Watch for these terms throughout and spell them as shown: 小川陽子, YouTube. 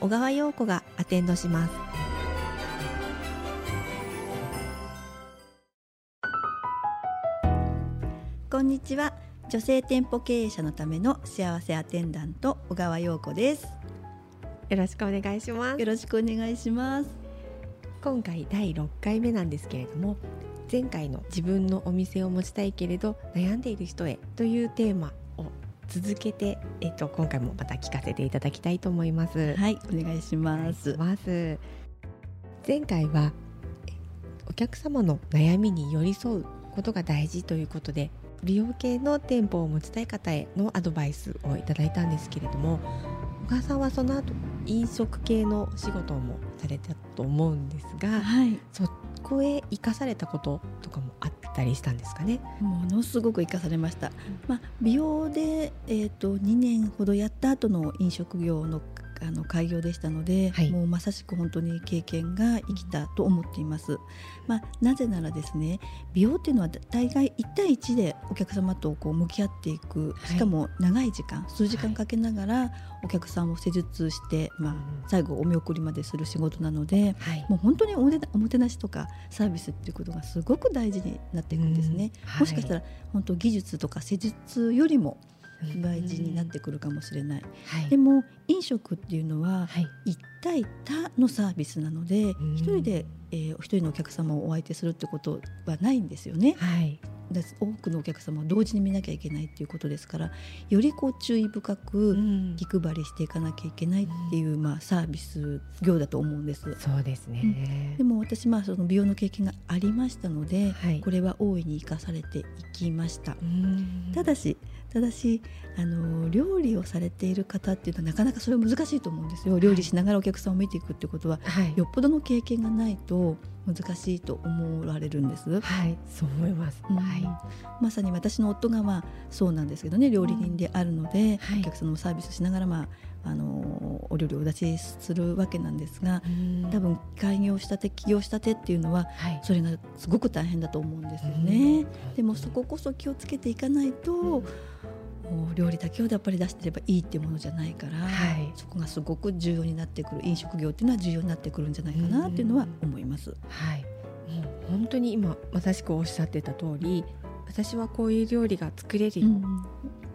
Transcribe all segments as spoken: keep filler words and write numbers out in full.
小川陽子がアテンドします。こんにちは。女性店舗経営者のための幸せアテンダント小川陽子です。よろしくお願いします。よろしくお願いします。今回だいろっかいめなんですけれども、前回の自分のお店を持ちたいけれど悩んでいる人へというテーマを続けて、えっと、今回もまた聞かせていただきたいと思います。はい、お願いします。前回はお客様の悩みに寄り添うことが大事ということで、美容系の店舗を持ちたい方へのアドバイスをいただいたんですけれども、小川さんはその後飲食系の仕事もされたと思うんですが、はい、そこへ生かされたこととかもあったりしたんですかね。ものすごく生かされました、うん。まあ、美容で、えーと、にねんほどやった後の飲食業の、あの開業でしたので、はい、もうまさしく本当に経験が生きたと思っています。まあ、なぜならですね、美容っていうのは大概いちたいいちでお客様とこう向き合っていく、はい、しかも長い時間数時間かけながらお客さんを施術して、はい、まあ、最後お見送りまでする仕事なので、はい、もう本当におもてなしとかサービスっていうことがすごく大事になっていくんですね、はい、もしかしたら本当技術とか施術よりも大事になってくるかもしれない、はい、でも飲食っていうのは一対他のサービスなので、はい、一人で、えー、一人のお客様をお相手するってことはないんですよね、はい、多くのお客様を同時に見なきゃいけないっていうことですから、よりこう注意深く気配りしていかなきゃいけないっていう、うんまあ、サービス業だと思うんです。そうですね、うん、でも私、まあ、その美容の経験がありましたので、はい、これは大いに生かされていきました、うん、ただしただしあの料理をされている方っていうのはなかなかそれは難しいと思うんですよ。料理しながらお客さんを見ていくってことは、はい、よっぽどの経験がないと難しいと思われるんです。はい、そう思います、うんはい、まさに私の夫が、まあ、そうなんですけどね、料理人であるので、はい、お客さんのサービスしながら、まああのお料理をお出しするわけなんですが、多分開業したて起業したてっていうのは、はい、それがすごく大変だと思うんですよね。でもそここそ気をつけていかないと、お料理だけをやっぱり出してればいいっていうものじゃないから、はい、そこがすごく重要になってくる、飲食業っていうのは重要になってくるんじゃないかなっていうのは思います。はい、もう本当に今まさしくおっしゃってた通り、私はこういう料理が作れるよ、うん、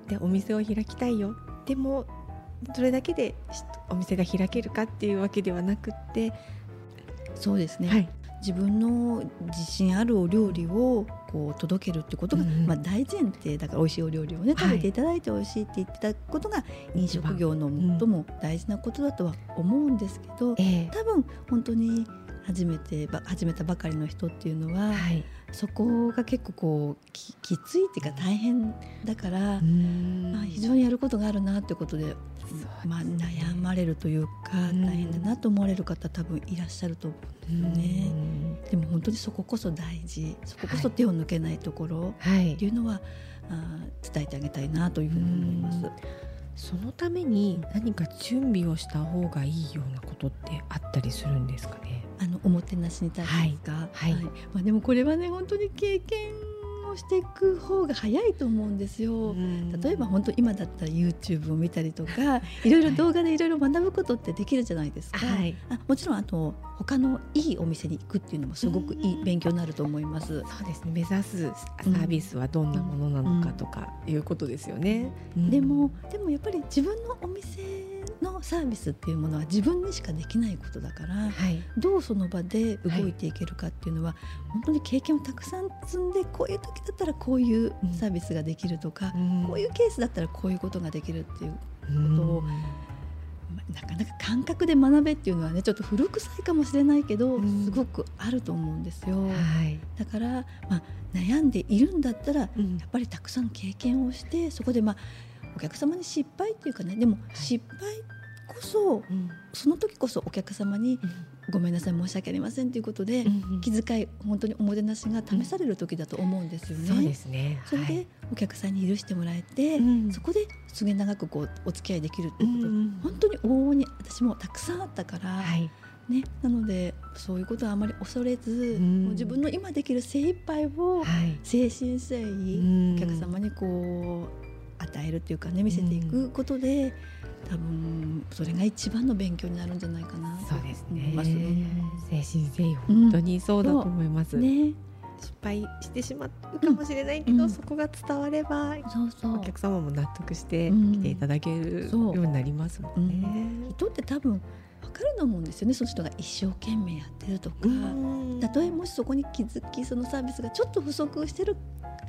でお店を開きたいよ、でもそれだけでお店が開けるかっていうわけではなくって、そうですね、はい、自分の自信あるお料理をこう届けるってことが、うんまあ、大前提だから、美味しいお料理をね、はい、食べていただいて美味しいって言っていただくことが飲食業の最も大事なことだとは思うんですけど、うん、多分本当に初めて始めたばかりの人っていうのは、はい、そこが結構こう き, きついっていうか大変だから、うんまあ、非常にやることがあるなってことで、まあ、悩まれるというか大変だなと思われる方多分いらっしゃると思うんですよね。でも本当にそここそ大事、そここそ手を抜けないところっていうのは、はい、あ伝えてあげたいなというふうに思います。そのために何か準備をした方がいいようなことってあったりするんですかね。あのおもてなしに対してですか、はいはいはいまあ、でもこれはね、本当に経験していく方が早いと思うんですよ。例えば本当今だったら YouTube を見たりとかいろいろ動画でいろいろ学ぶことってできるじゃないですか、はい、あもちろんあと他のいいお店に行くっていうのもすごくいい勉強になると思います。そうですね、目指すサービスはどんなものなのかとかいうことですよね、うんうん、でもでもやっぱり自分のお店のサービスっていうものは自分にしかできないことだから、はい、どうその場で動いていけるかっていうのは、はい、本当に経験をたくさん積んで、こういう時だったらこういうサービスができるとか、うん、こういうケースだったらこういうことができるっていうことを、うんまあ、なかなか感覚で学べっていうのはね、ちょっと古臭いかもしれないけど、うん、すごくあると思うんですよ、はい、だから、まあ、悩んでいるんだったら、うん、やっぱりたくさん経験をして、そこでまあお客様に失敗っていうかね、でも失敗ここそ、うん、その時こそお客様に、うん、ごめんなさい申し訳ありませんということで、うん、気遣い本当におもてなしが試される時だと思うんですよね。そうですね、はい、それでお客さんに許してもらえて、うん、そこですげえ長くこうお付き合いできるっていうこと、うん、本当に往々に私もたくさんあったから、はいね、なのでそういうことはあまり恐れず、うん、もう自分の今できる精一杯を精神誠意、うん、お客様にこう与えるというかね見せていくことで、うん、多分それが一番の勉強になるんじゃないかなと思います。そうですね、うん、精神誠意本当にそうだと思います、うんね、失敗してしまうかもしれないけど、うん、そこが伝われば、うん、そうそうお客様も納得して来ていただける、うん、ようになりますもんね、うん、人って多分分かると思うんですよね。その人が一生懸命やってるとか、たとえもしそこに気づきそのサービスがちょっと不足してる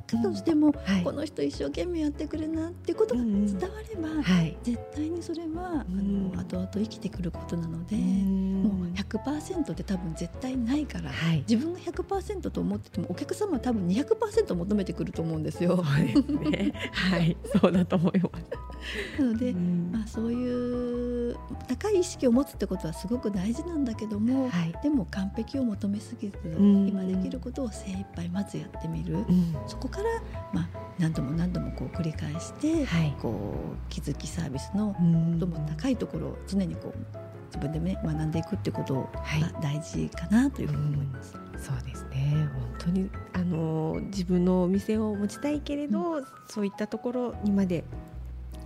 かとしても、うんはい、この人一生懸命やってくれなっていうことが伝われば、うんはい、絶対にそれは、うん、あの後々生きてくることなので、うん、もう ひゃくパーセント って多分絶対ないから、はい、自分が ひゃくパーセント と思っててもお客様は多分 にひゃくパーセント 求めてくると思うんですよ。そうですねはいそうだと思いますなので、うんまあ、そういう高い意識を持つってことはすごく大事なんだけども、はい、でも完璧を求めすぎず、うん、今できることを精一杯まずやってみる、うん、そこから、まあ、何度も何度もこう繰り返して、はい、こう気づきサービスのどんどん高いところを常にこう自分で、ね、学んでいくってことが大事かなというふうに思います、はいうん、そうですね。本当にあの自分のお店を持ちたいけれど、うん、そういったところにまで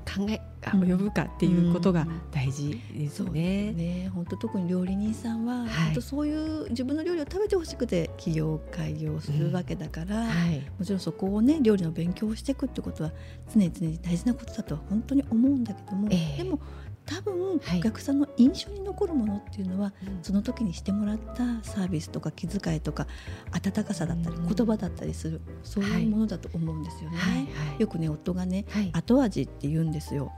考え及ぶかっていうことが大事ですね。本当特に料理人さんは、はい、本当そういう自分の料理を食べてほしくて起業開業するわけだから、うんはい、もちろんそこをね料理の勉強をしていくってことは常々大事なことだとは本当に思うんだけども、えー、でも多分お客さんの印象に残るものっていうのは、はい、その時にしてもらったサービスとか気遣いとか温かさだったり言葉だったりする、うん、そういうものだと思うんですよね、はいはい、よくね夫がね、はい、後味って言うんですよ。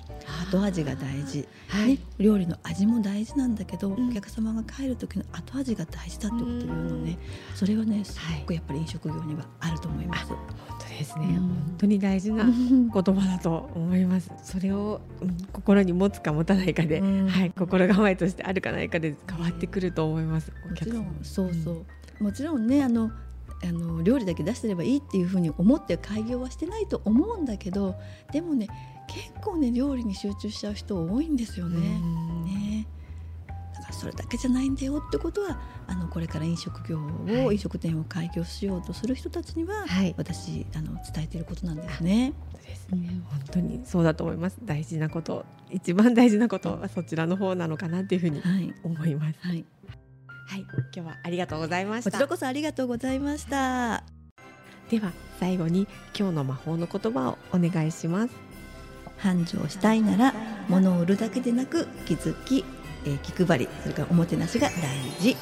後味が大事、はいね、料理の味も大事なんだけど、うん、お客様が帰る時の後味が大事だってことを言うのね、うん、それはねすごくやっぱり飲食業にはあると思います、はい、本当ですね、うん、本当に大事な言葉だと思いますそれを、うん、心に持つか持たないかで、うんはい、心構えとしてあるかないかで変わってくると思います、えー、お客様もちろんそうそう、うん、もちろんねあのあの料理だけ出してればいいっていうふうに思って開業はしてないと思うんだけど、でもね結構ね料理に集中しちゃう人多いんですよね。ねだからそれだけじゃないんだよってことはあのこれから飲食業を、はい、飲食店を開業しようとする人たちには、はい、私あの伝えていることなんですね。そうですね、うん、本当にそうだと思います。大事なこと一番大事なことはそちらの方なのかなというふうに思います、はいはいはい、今日はありがとうございました。こちらこそありがとうございました。では最後に今日の魔法の言葉をお願いします。繁盛したいなら物を売るだけでなく気づき、えー、気配りそれからおもてなしが大事。